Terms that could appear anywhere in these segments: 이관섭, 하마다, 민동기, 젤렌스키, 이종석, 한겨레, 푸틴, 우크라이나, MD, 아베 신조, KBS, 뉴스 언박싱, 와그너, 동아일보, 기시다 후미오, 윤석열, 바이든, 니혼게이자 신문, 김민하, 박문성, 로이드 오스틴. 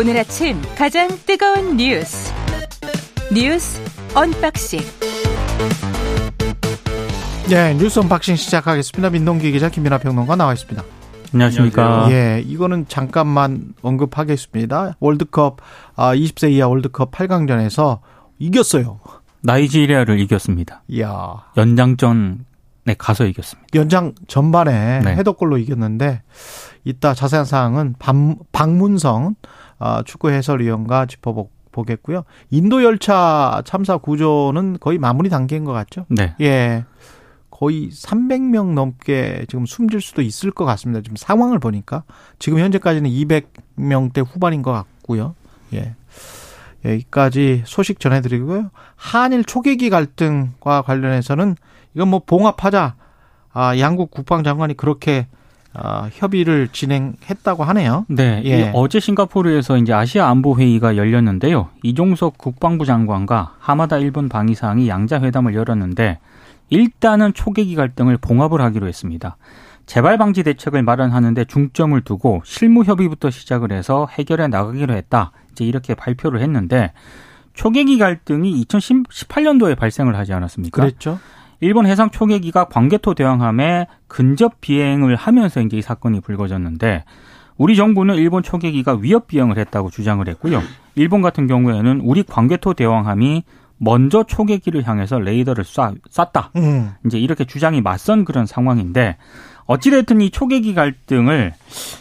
오늘 아침 가장 뜨거운 뉴스 언박싱. 네, 뉴스 언박싱 시작하겠습니다. 민동기 기자, 김민하 평론가 나와 있습니다. 안녕하십니까. 예, 이거는 잠깐만 언급하겠습니다. 월드컵 20세 이하 월드컵 8강전에서 이겼어요. 나이지리아를 이겼습니다. 이야. 연장전에 가서 이겼습니다. 연장 전반에 헤더골로 이겼는데, 이따 자세한 사항은 박문성 축구 해설위원과 짚어보겠고요. 인도 열차 참사 구조는 거의 마무리 단계인 것 같죠? 네. 예. 거의 300명 넘게 지금 숨질 수도 있을 것 같습니다. 지금 상황을 보니까. 지금 현재까지는 200명대 후반인 것 같고요. 예. 여기까지 소식 전해드리고요. 한일 초계기 갈등과 관련해서는 이건 뭐 봉합하자. 양국 국방장관이 그렇게 협의를 진행했다고 하네요. 네. 예. 어제 싱가포르에서 이제 아시아 안보 회의가 열렸는데요. 이종석 국방부 장관과 하마다 일본 방위상이 양자 회담을 열었는데, 일단은 초계기 갈등을 봉합을 하기로 했습니다. 재발 방지 대책을 마련하는데 중점을 두고 실무 협의부터 시작을 해서 해결해 나가기로 했다. 이제 이렇게 발표를 했는데, 초계기 갈등이 2018년도에 발생을 하지 않았습니까? 그랬죠. 일본 해상 초계기가 광개토 대왕함에 근접 비행을 하면서 이제 이 사건이 불거졌는데, 우리 정부는 일본 초계기가 위협 비행을 했다고 주장을 했고요. 일본 같은 경우에는 우리 광개토 대왕함이 먼저 초계기를 향해서 레이더를 쐈다. 이제 이렇게 주장이 맞선 그런 상황인데, 어찌됐든 이 초계기 갈등을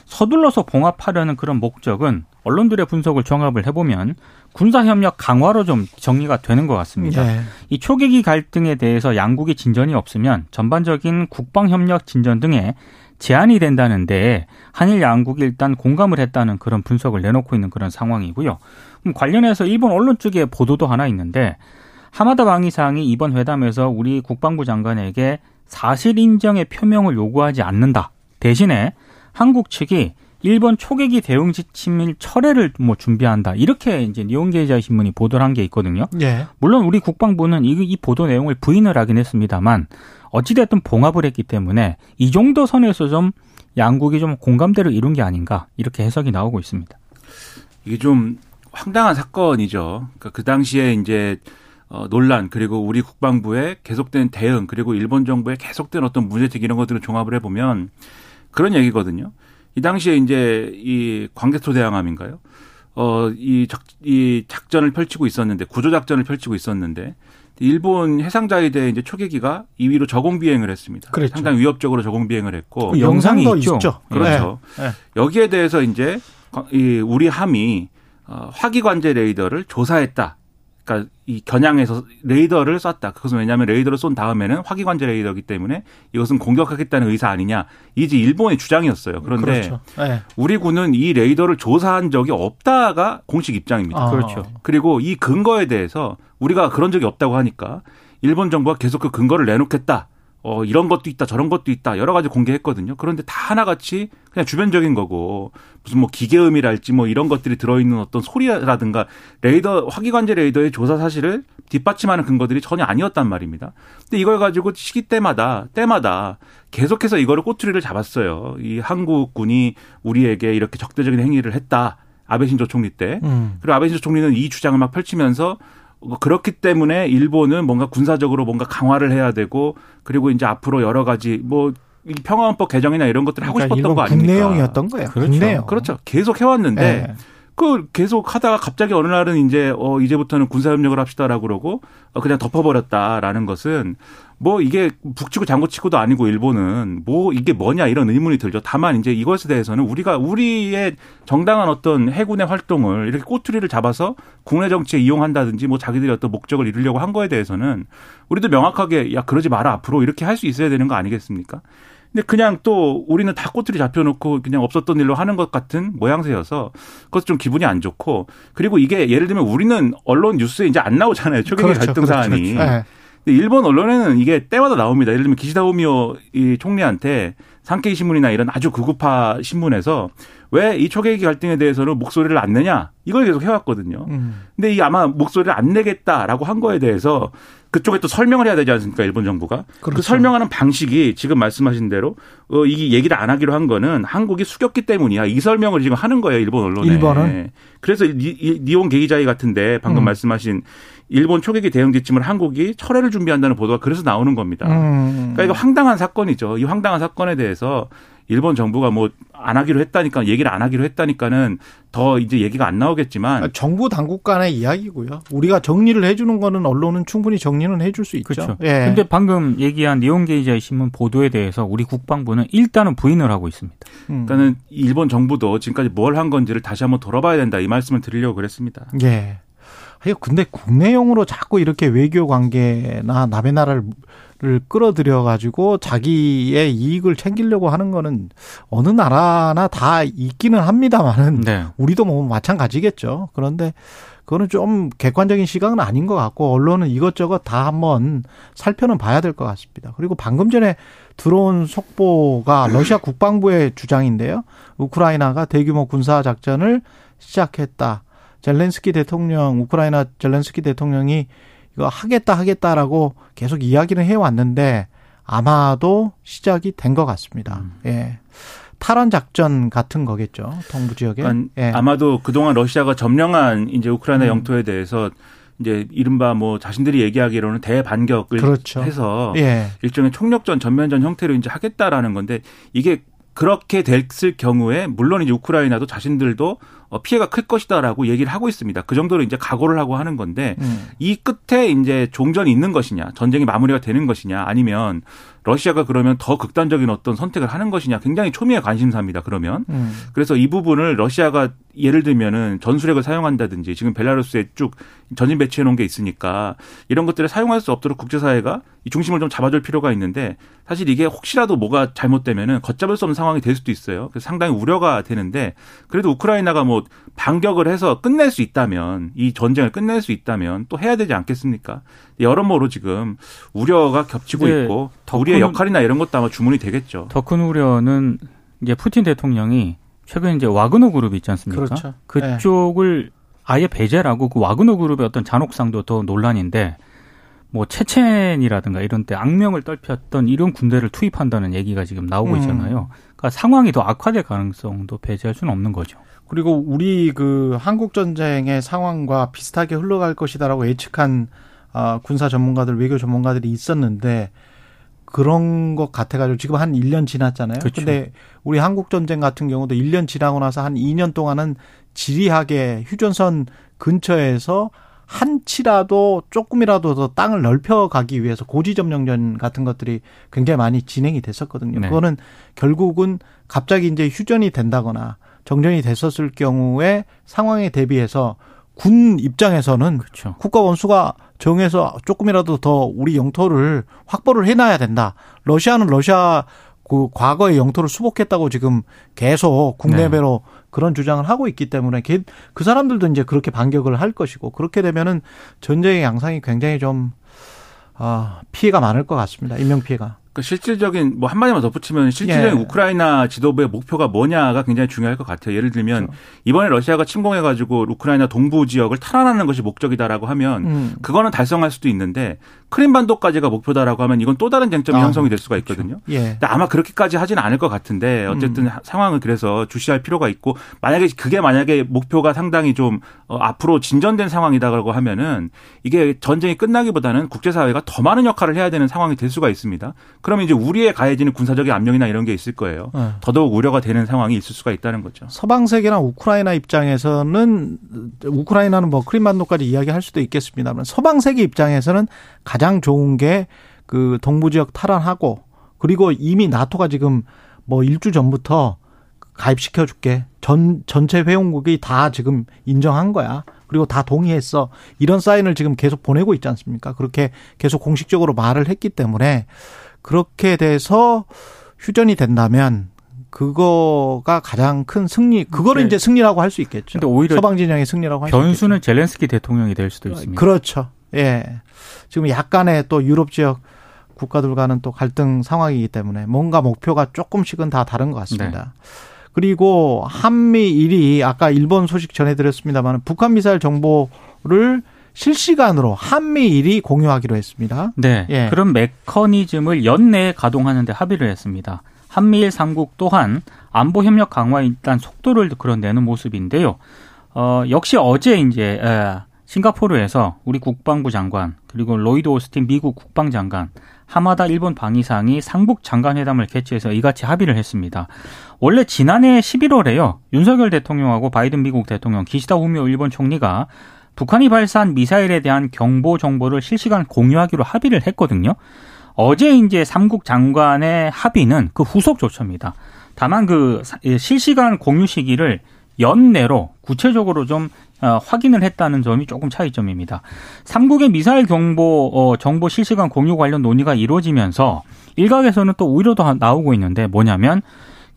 서둘러서 봉합하려는 그런 목적은 언론들의 분석을 종합을 해보면 군사협력 강화로 좀 정리가 되는 것 같습니다. 네. 이 초계기 갈등에 대해서 양국의 진전이 없으면 전반적인 국방협력 진전 등에 제한이 된다는데, 한일 양국이 일단 공감을 했다는 그런 분석을 내놓고 있는 그런 상황이고요. 그럼 관련해서 일본 언론 쪽에 보도도 하나 있는데, 하마다 방위상이 이번 회담에서 우리 국방부 장관에게 사실 인정의 표명을 요구하지 않는다. 대신에 한국 측이 일본 초계기 대응 지침일 철회를 뭐 준비한다. 이렇게 이제 니혼게이자 신문이 보도를 한 게 있거든요. 네. 물론 우리 국방부는 이 보도 내용을 부인을 하긴 했습니다만, 어찌됐든 봉합을 했기 때문에 이 정도 선에서 좀 양국이 좀 공감대를 이룬 게 아닌가, 이렇게 해석이 나오고 있습니다. 이게 좀 황당한 사건이죠. 그러니까 그 당시에 이제 논란, 그리고 우리 국방부의 계속된 대응, 그리고 일본 정부의 계속된 어떤 문제제기 이런 것들을 종합을 해보면 그런 얘기거든요. 이 당시에 이제 이 광개토 대왕함인가요? 이 작전을 펼치고 있었는데, 구조 작전을 펼치고 있었는데, 일본 해상자위대 이제 초계기가 2위로 저공 비행을 했습니다. 그렇죠. 상당히 위협적으로 저공 비행을 했고, 그 영상이 있죠. 그렇죠. 네. 여기에 대해서 이제 우리 함이 화기관제 레이더를 조사했다. 그러니까 이 겨냥해서 레이더를 쐈다. 그것은 왜냐하면 레이더를 쏜 다음에는 화기관제 레이더이기 때문에 이것은 공격하겠다는 의사 아니냐. 이제 일본의 주장이었어요. 그런데 그렇죠. 네. 우리 군은 이 레이더를 조사한 적이 없다가 공식 입장입니다. 아. 그렇죠. 그리고 이 근거에 대해서 우리가 그런 적이 없다고 하니까 일본 정부가 계속 그 근거를 내놓겠다. 이런 것도 있다, 저런 것도 있다, 여러 가지 공개했거든요. 그런데 다 하나같이 그냥 주변적인 거고, 무슨 뭐 기계음이랄지 뭐 이런 것들이 들어있는 어떤 소리라든가 레이더, 화기관제 레이더의 조사 사실을 뒷받침하는 근거들이 전혀 아니었단 말입니다. 근데 이걸 가지고 시기 때마다 계속해서 이거를 꼬투리를 잡았어요. 이 한국군이 우리에게 이렇게 적대적인 행위를 했다. 아베 신조 총리 때. 그리고 아베 신조 총리는 이 주장을 막 펼치면서, 그렇기 때문에 일본은 뭔가 군사적으로 뭔가 강화를 해야 되고, 그리고 이제 앞으로 여러 가지 뭐 평화헌법 개정이나 이런 것들을 하고 싶었던 거 아닙니까? 국내용이었던 거예요. 그렇죠. 그렇죠. 계속 해왔는데 네. 그 계속 하다가 갑자기 어느 날은 이제 이제부터는 군사협력을 합시다라고 그러고 그냥 덮어버렸다라는 것은, 뭐 이게 북치고 장구치고도 아니고 일본은 뭐 이게 뭐냐 이런 의문이 들죠. 다만 이제 이것에 대해서는 우리가 우리의 정당한 어떤 해군의 활동을 이렇게 꼬투리를 잡아서 국내 정치에 이용한다든지 뭐 자기들이 어떤 목적을 이루려고 한 거에 대해서는 우리도 명확하게 야 그러지 마라 앞으로 이렇게 할 수 있어야 되는 거 아니겠습니까? 근데 그냥 또 우리는 다 꼬투리 잡혀놓고 그냥 없었던 일로 하는 것 같은 모양새여서 그것도 좀 기분이 안 좋고, 그리고 이게 예를 들면 우리는 언론 뉴스에 이제 안 나오잖아요. 초계기 갈등 사안이. 그렇죠. 근데 일본 언론에는 이게 때마다 나옵니다. 예를 들면 기시다 후미오 이 총리한테 산케이 신문이나 이런 아주 극우파 신문에서 왜 이 초계기 갈등에 대해서는 목소리를 안 내냐 이걸 계속 해왔거든요. 근데 이 아마 목소리를 안 내겠다라고 한 거에 대해서 그쪽에 또 설명을 해야 되지 않습니까? 일본 정부가. 그렇죠. 그 설명하는 방식이 지금 말씀하신 대로 이 얘기를 안 하기로 한 거는 한국이 숙였기 때문이야. 이 설명을 지금 하는 거예요. 일본 언론에. 일본은. 그래서 니온 게이자이 같은데 방금 말씀하신 일본 초계기 대응 지침을 한국이 철회를 준비한다는 보도가 그래서 나오는 겁니다. 그러니까 이거 황당한 사건이죠. 이 황당한 사건에 대해서 일본 정부가 뭐 안 하기로 했다니까 얘기를 안 하기로 했다니까는 더 이제 얘기가 안 나오겠지만 정부 당국 간의 이야기고요. 우리가 정리를 해주는 거는 언론은 충분히 정리는 해줄 수 있죠. 그렇죠. 예. 근데 방금 얘기한 니온 게이자이 신문 보도에 대해서 우리 국방부는 일단은 부인을 하고 있습니다. 그러니까는 일본 정부도 지금까지 뭘 한 건지를 다시 한번 돌아봐야 된다 이 말씀을 드리려고 그랬습니다. 예. 근데 국내용으로 자꾸 이렇게 외교 관계나 남의 나라를 끌어들여가지고 자기의 이익을 챙기려고 하는 거는 어느 나라나 다 있기는 합니다만은 네. 우리도 뭐 마찬가지겠죠. 그런데 그거는 좀 객관적인 시각은 아닌 것 같고 언론은 이것저것 다 한번 살펴는 봐야 될 것 같습니다. 그리고 방금 전에 들어온 속보가 러시아 국방부의 주장인데요. 우크라이나가 대규모 군사 작전을 시작했다. 젤렌스키 대통령, 우크라이나 젤렌스키 대통령이 이거 하겠다라고 계속 이야기는 해왔는데 아마도 시작이 된 것 같습니다. 예. 탈환 작전 같은 거겠죠. 동부 지역에. 그러니까 예. 아마도 그동안 러시아가 점령한 이제 우크라이나 영토에 대해서 이제 이른바 뭐 자신들이 얘기하기로는 대반격을 그렇죠. 해서 예. 일종의 총력전, 전면전 형태로 이제 하겠다라는 건데 이게 그렇게 됐을 경우에 물론 이제 우크라이나도 자신들도 피해가 클 것이다라고 얘기를 하고 있습니다. 그 정도로 이제 각오를 하고 하는 건데 이 끝에 이제 종전이 있는 것이냐, 전쟁이 마무리가 되는 것이냐, 아니면 러시아가 그러면 더 극단적인 어떤 선택을 하는 것이냐, 굉장히 초미의 관심사입니다. 그러면 그래서 이 부분을 러시아가 예를 들면은 전술핵을 사용한다든지 지금 벨라루스에 쭉 전진 배치해 놓은 게 있으니까 이런 것들을 사용할 수 없도록 국제사회가 이 중심을 좀 잡아줄 필요가 있는데 사실 이게 혹시라도 뭐가 잘못되면은 걷잡을 수 없는 상황이 될 수도 있어요. 그래서 상당히 우려가 되는데 그래도 우크라이나가 뭐 반격을 해서 끝낼 수 있다면 이 전쟁을 끝낼 수 있다면 또 해야 되지 않겠습니까? 여러모로 지금 우려가 겹치고 있고 우리의 역할이나 이런 것도 아마 주문이 되겠죠. 더 큰 우려는 이제 푸틴 대통령이 최근 이제 와그너 그룹이 있지 않습니까? 그렇죠. 그쪽을 네. 아예 배제라고 그 와그너 그룹의 어떤 잔혹상도 더 논란인데 뭐 체첸이라든가 이런 때 악명을 떨폈던 이런 군대를 투입한다는 얘기가 지금 나오고 있잖아요. 그러니까 상황이 더 악화될 가능성도 배제할 수는 없는 거죠. 그리고 우리 그 한국 전쟁의 상황과 비슷하게 흘러갈 것이다라고 예측한 군사 전문가들, 외교 전문가들이 있었는데 그런 것 같아가지고 지금 한 1년 지났잖아요. 그렇죠. 근데 우리 한국 전쟁 같은 경우도 1년 지나고 나서 한 2년 동안은 지리하게 휴전선 근처에서 한치라도 조금이라도 더 땅을 넓혀가기 위해서 고지점령전 같은 것들이 굉장히 많이 진행이 됐었거든요. 네. 그거는 결국은 갑자기 이제 휴전이 된다거나 정전이 됐었을 경우에 상황에 대비해서 군 입장에서는 그렇죠. 국가 원수가 정해서 조금이라도 더 우리 영토를 확보를 해놔야 된다. 러시아는 러시아 그 과거의 영토를 수복했다고 지금 계속 국내배로 네. 그런 주장을 하고 있기 때문에 그 사람들도 이제 그렇게 반격을 할 것이고 그렇게 되면은 전쟁의 양상이 굉장히 좀 피해가 많을 것 같습니다. 인명피해가. 그러니까 실질적인 뭐 한마디만 덧붙이면 실질적인 예. 우크라이나 지도부의 목표가 뭐냐가 굉장히 중요할 것 같아요. 예를 들면 그렇죠. 이번에 러시아가 침공해가지고 우크라이나 동부 지역을 탈환하는 것이 목적이다라고 하면 그거는 달성할 수도 있는데 크림반도까지가 목표다라고 하면 이건 또 다른 쟁점이 형성이 될 수가 있거든요. 그렇죠. 예. 근데 아마 그렇게까지 하진 않을 것 같은데 어쨌든 상황을 그래서 주시할 필요가 있고 만약에 그게 목표가 상당히 좀 앞으로 진전된 상황이다라고 하면은 이게 전쟁이 끝나기보다는 국제사회가 더 많은 역할을 해야 되는 상황이 될 수가 있습니다. 그러면 이제 우리에 가해지는 군사적인 압력이나 이런 게 있을 거예요. 더더욱 우려가 되는 상황이 있을 수가 있다는 거죠. 서방 세계나 우크라이나 입장에서는 우크라이나는 뭐 크림반도까지 이야기할 수도 있겠습니다만 서방 세계 입장에서는 가장 좋은 게 그 동부 지역 탈환하고 그리고 이미 나토가 지금 뭐 일주 전부터 가입시켜 줄게. 전체 회원국이 다 지금 인정한 거야. 그리고 다 동의했어. 이런 사인을 지금 계속 보내고 있지 않습니까? 그렇게 계속 공식적으로 말을 했기 때문에 그렇게 돼서 휴전이 된다면 그거가 가장 큰 승리. 그거를 네. 이제 승리라고 할 수 있겠죠. 근데 오히려 서방 진영의 승리라고 할 수 있겠죠. 변수는 젤렌스키 대통령이 될 수도 있습니다. 그렇죠. 예. 지금 약간의 또 유럽 지역 국가들과는 또 갈등 상황이기 때문에 뭔가 목표가 조금씩은 다 다른 것 같습니다. 네. 그리고 한미일이 아까 일본 소식 전해드렸습니다만 북한 미사일 정보를 실시간으로 한미일이 공유하기로 했습니다. 네, 예. 그런 메커니즘을 연내에 가동하는데 합의를 했습니다. 한미일 3국 또한 안보 협력 강화에 일단 속도를 내는 모습인데요. 역시 어제 싱가포르에서 우리 국방부 장관 그리고 로이드 오스틴 미국 국방장관, 하마다 일본 방위상이 3국 장관회담을 개최해서 이같이 합의를 했습니다. 원래 지난해 11월에요. 윤석열 대통령하고 바이든 미국 대통령, 기시다 후미오 일본 총리가 북한이 발사한 미사일에 대한 경보 정보를 실시간 공유하기로 합의를 했거든요. 어제 3국 장관의 합의는 그 후속 조처입니다. 다만 그 실시간 공유 시기를 연내로 구체적으로 좀 확인을 했다는 점이 조금 차이점입니다. 3국의 미사일 경보 정보 실시간 공유 관련 논의가 이루어지면서 일각에서는 또 우려도 나오고 있는데 뭐냐면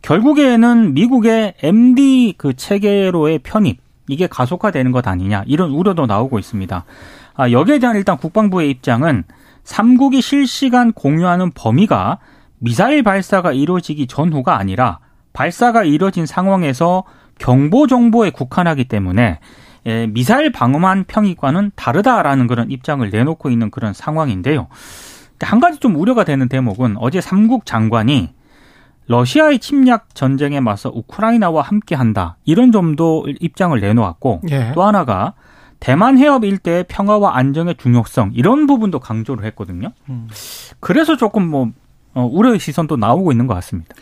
결국에는 미국의 MD 그 체계로의 편입 이게 가속화되는 것 아니냐 이런 우려도 나오고 있습니다. 여기에 대한 일단 국방부의 입장은 3국이 실시간 공유하는 범위가 미사일 발사가 이루어지기 전후가 아니라 발사가 이루어진 상황에서 경보 정보에 국한하기 때문에 미사일 방어만 평의과는 다르다라는 그런 입장을 내놓고 있는 그런 상황인데요. 한 가지 좀 우려가 되는 대목은 어제 3국 장관이 러시아의 침략 전쟁에 맞서 우크라이나와 함께한다. 이런 점도 입장을 내놓았고 예. 또 하나가 대만 해협 일대의 평화와 안정의 중요성 이런 부분도 강조를 했거든요. 그래서 조금 우려의 시선도 나오고 있는 것 같습니다.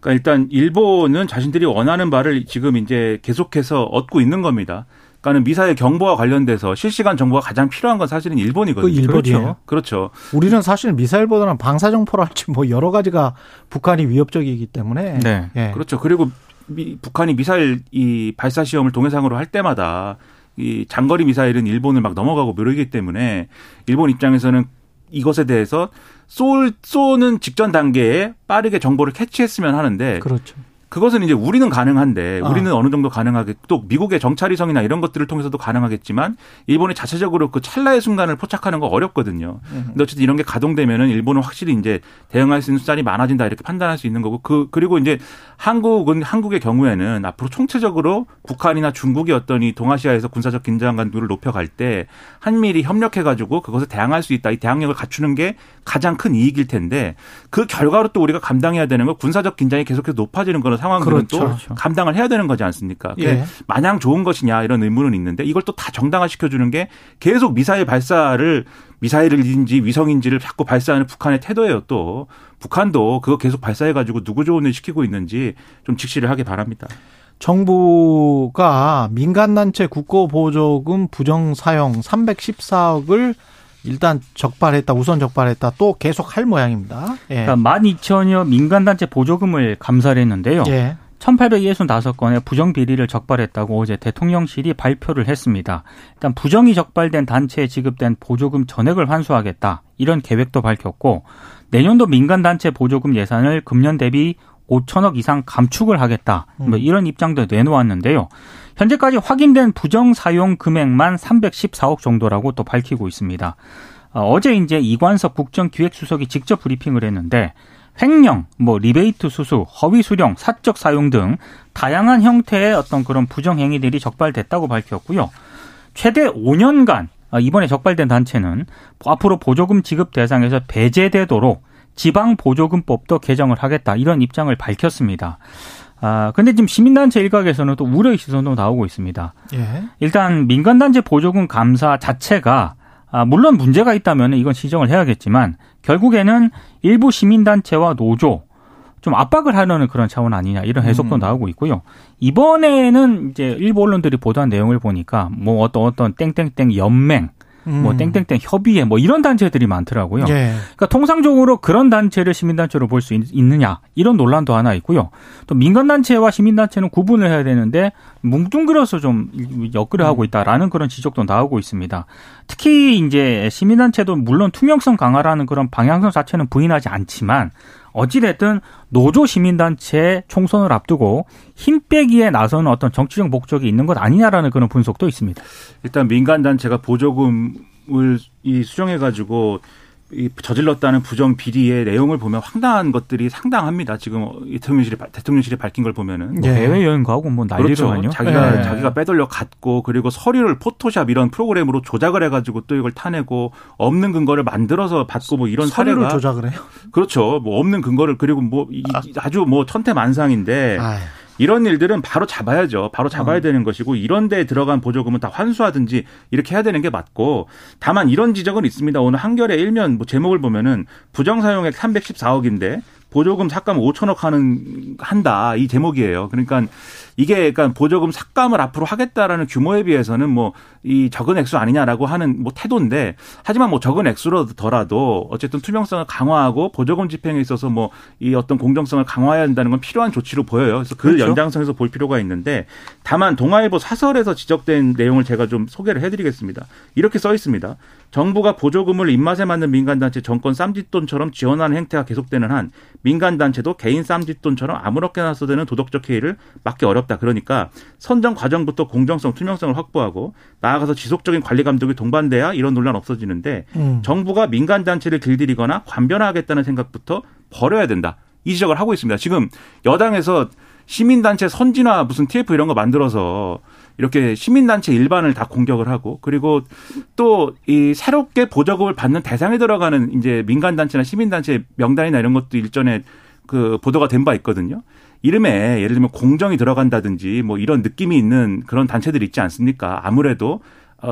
그러니까 일단 일본은 자신들이 원하는 바를 지금 계속해서 얻고 있는 겁니다. 그러니까는 미사일 경보와 관련돼서 실시간 정보가 가장 필요한 건 사실은 일본이거든요. 일본이에요. 그렇죠. 우리는 사실 미사일보다는 방사정포라 할지 여러 가지가 북한이 위협적이기 때문에. 네. 예. 그렇죠. 그리고 북한이 미사일 이 발사 시험을 동해상으로 할 때마다 이 장거리 미사일은 일본을 막 넘어가고 묘르기 때문에 일본 입장에서는 이것에 대해서 쏘는 직전 단계에 빠르게 정보를 캐치했으면 하는데. 그렇죠. 그것은 우리는 가능한데 우리는 어느 정도 가능하게 또 미국의 정찰위성이나 이런 것들을 통해서도 가능하겠지만 일본이 자체적으로 그 찰나의 순간을 포착하는 거 어렵거든요. 근데 어쨌든 이런 게 가동되면은 일본은 확실히 대응할 수 있는 수단이 많아진다 이렇게 판단할 수 있는 거고 그리고 한국의 경우에는 앞으로 총체적으로 북한이나 중국이 이 동아시아에서 군사적 긴장감도를 높여갈 때 한미일이 협력해가지고 그것에 대항할 수 있다 이 대항력을 갖추는 게 가장 큰 이익일 텐데 그 결과로 또 우리가 감당해야 되는 거 군사적 긴장이 계속해서 높아지는 거는 상황들은 그렇죠. 또 그렇죠. 감당을 해야 되는 거지 않습니까? 예. 마냥 좋은 것이냐 이런 의문은 있는데 이걸 또 다 정당화시켜주는 게 계속 미사일 발사를 미사일인지 위성인지를 자꾸 발사하는 북한의 태도예요. 또 북한도 그거 계속 발사해가지고 누구 좋은 일 시키고 있는지 좀 직시를 하기 바랍니다. 정부가 민간단체 국고보조금 부정사용 314억을 일단 적발했다. 우선 적발했다. 또 계속 할 모양입니다. 예. 그러니까 12,000여 민간단체 보조금을 감사를 했는데요. 예. 1,865건의 부정비리를 적발했다고 어제 대통령실이 발표를 했습니다. 일단 부정이 적발된 단체에 지급된 보조금 전액을 환수하겠다. 이런 계획도 밝혔고 내년도 민간단체 보조금 예산을 금년 대비 5,000억 이상 감축을 하겠다. 이런 입장도 내놓았는데요. 현재까지 확인된 부정 사용 금액만 314억 정도라고 또 밝히고 있습니다. 어제 이관섭 국정기획수석이 직접 브리핑을 했는데 횡령, 리베이트 수수, 허위 수령, 사적 사용 등 다양한 형태의 그런 부정 행위들이 적발됐다고 밝혔고요. 최대 5년간 이번에 적발된 단체는 앞으로 보조금 지급 대상에서 배제되도록 지방보조금법도 개정을 하겠다 이런 입장을 밝혔습니다. 근데 지금 시민단체 일각에서는 또 우려의 시선도 나오고 있습니다. 예. 일단 민간단체 보조금 감사 자체가 물론 문제가 있다면 이건 시정을 해야겠지만 결국에는 일부 시민단체와 노조 좀 압박을 하려는 그런 차원 아니냐 이런 해석도 나오고 있고요. 이번에는 일부 언론들이 보도한 내용을 보니까 어떤 땡땡땡 연맹 땡땡땡 협의회 이런 단체들이 많더라고요. 예. 그러니까 통상적으로 그런 단체를 시민단체로 볼 수 있느냐 이런 논란도 하나 있고요. 또 민간단체와 시민단체는 구분을 해야 되는데 뭉뚱그려서 좀 엮으려하고 있다라는 그런 지적도 나오고 있습니다. 특히 시민단체도 물론 투명성 강화라는 그런 방향성 자체는 부인하지 않지만 어찌됐든 노조 시민단체 총선을 앞두고 힘 빼기에 나서는 어떤 정치적 목적이 있는 것 아니냐라는 그런 분석도 있습니다. 일단 민간단체가 보조금을 수령해가지고 저질렀다는 부정 비리의 내용을 보면 황당한 것들이 상당합니다. 지금 대통령실이 밝힌 걸 보면은 예. 해외 여행 가고 뭐 난리로 아니요. 그렇죠. 자기가 빼돌려 갔고 그리고 서류를 포토샵 이런 프로그램으로 조작을 해가지고 또 이걸 타내고 없는 근거를 만들어서 받고 뭐 이런 서류를 사례가 조작을 해요. 그렇죠. 뭐 없는 근거를 그리고 뭐 아주 뭐 천태만상인데. 아유. 이런 일들은 바로 잡아야죠. 바로 잡아야 되는 것이고 이런 데에 들어간 보조금은 다 환수하든지 이렇게 해야 되는 게 맞고 다만 이런 지적은 있습니다. 오늘 한겨레 일면 뭐 제목을 보면은 부정사용액 314억인데 보조금 삭감 5천억 한다 이 제목이에요. 그러니까 이게 약간 보조금 삭감을 앞으로 하겠다라는 규모에 비해서는 뭐 이 적은 액수 아니냐라고 하는 뭐 태도인데 하지만 뭐 적은 액수라더라도 어쨌든 투명성을 강화하고 보조금 집행에 있어서 뭐 이 어떤 공정성을 강화해야 한다는 건 필요한 조치로 보여요. 그래서 그 그렇죠. 연장선에서 볼 필요가 있는데 다만 동아일보 사설에서 지적된 내용을 제가 좀 소개를 해드리겠습니다. 이렇게 써 있습니다. 정부가 보조금을 입맛에 맞는 민간단체 정권 쌈짓돈처럼 지원하는 행태가 계속되는 한 민간단체도 개인 쌈짓돈처럼 아무렇게나 써대는 도덕적 해이를 막기 어렵다. 그러니까 선정 과정부터 공정성, 투명성을 확보하고 나아가서 지속적인 관리 감독이 동반돼야 이런 논란 없어지는데 정부가 민간단체를 길들이거나 관변화하겠다는 생각부터 버려야 된다. 이 지적을 하고 있습니다. 지금 여당에서 시민단체 선진화 무슨 TF 이런 거 만들어서 이렇게 시민단체 일반을 다 공격을 하고 그리고 또 이 새롭게 보조금을 받는 대상에 들어가는 이제 민간단체나 시민단체 명단이나 이런 것도 일전에 그 보도가 된 바 있거든요. 이름에 예를 들면 공정이 들어간다든지 뭐 이런 느낌이 있는 그런 단체들 있지 않습니까? 아무래도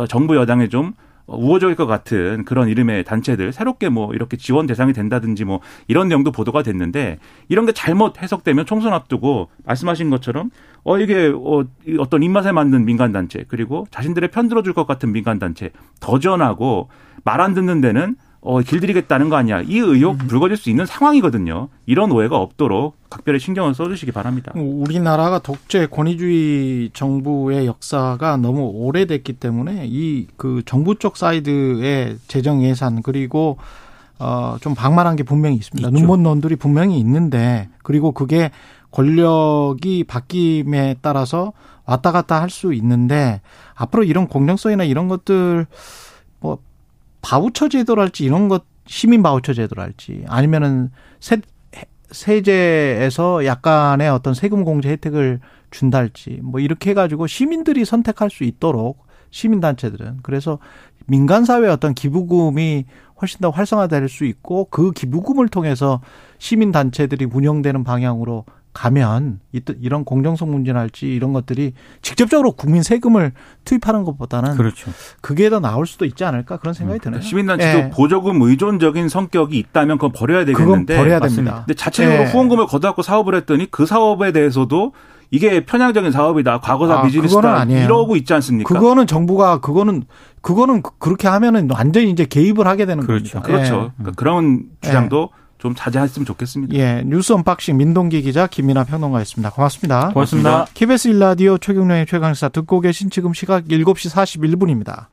정부 여당에 좀 우호적일 것 같은 그런 이름의 단체들 새롭게 뭐 이렇게 지원 대상이 된다든지 뭐 이런 내용도 보도가 됐는데 이런 게 잘못 해석되면 총선 앞두고 말씀하신 것처럼 이게 어떤 입맛에 맞는 민간단체 그리고 자신들의 편 들어줄 것 같은 민간단체 더 지원하고 말 안 듣는 데는 길들이겠다는 거 아니야. 이 의혹 불거질 수 있는 상황이거든요. 이런 오해가 없도록 각별히 신경을 써주시기 바랍니다. 우리나라가 독재 권위주의 정부의 역사가 너무 오래됐기 때문에 이 그 정부 쪽 사이드의 재정 예산 그리고 좀 방만한 게 분명히 있습니다. 눈먼놈들이 분명히 있는데 그리고 그게 권력이 바뀜에 따라서 왔다 갔다 할 수 있는데 앞으로 이런 공정성이나 이런 것들 뭐 바우처 제도랄지 이런 것 시민 바우처 제도랄지 아니면은 세제에서 약간의 어떤 세금 공제 혜택을 준달지 뭐 이렇게 해가지고 시민들이 선택할 수 있도록 시민단체들은 그래서 민간사회의 어떤 기부금이 훨씬 더 활성화될 수 있고 그 기부금을 통해서 시민단체들이 운영되는 방향으로 가면 이런 공정성 문제랄지 이런 것들이 직접적으로 국민 세금을 투입하는 것보다는 그렇죠. 그게 더 나올 수도 있지 않을까 그런 생각이 드네요. 시민단체도 예. 보조금 의존적인 성격이 있다면 그건 버려야 되겠는데. 그건 버려야 맞습니다. 됩니다. 근데 자체적으로 예. 후원금을 걷어갖고 사업을 했더니 그 사업에 대해서도 이게 편향적인 사업이다. 과거사 비즈니스다. 이러고 있지 않습니까? 그거는 정부가 그거는 그렇게 하면은 완전히 이제 개입을 하게 되는 그렇죠. 겁니다. 그렇죠. 예. 그러니까 그런 주장도. 예. 좀 자제했으면 좋겠습니다. 예, 뉴스 언박싱 민동기 기자 김민하 평론가였습니다. 고맙습니다. KBS 1라디오 최경영의 최강시사 듣고 계신 지금 시각 7시 41분입니다.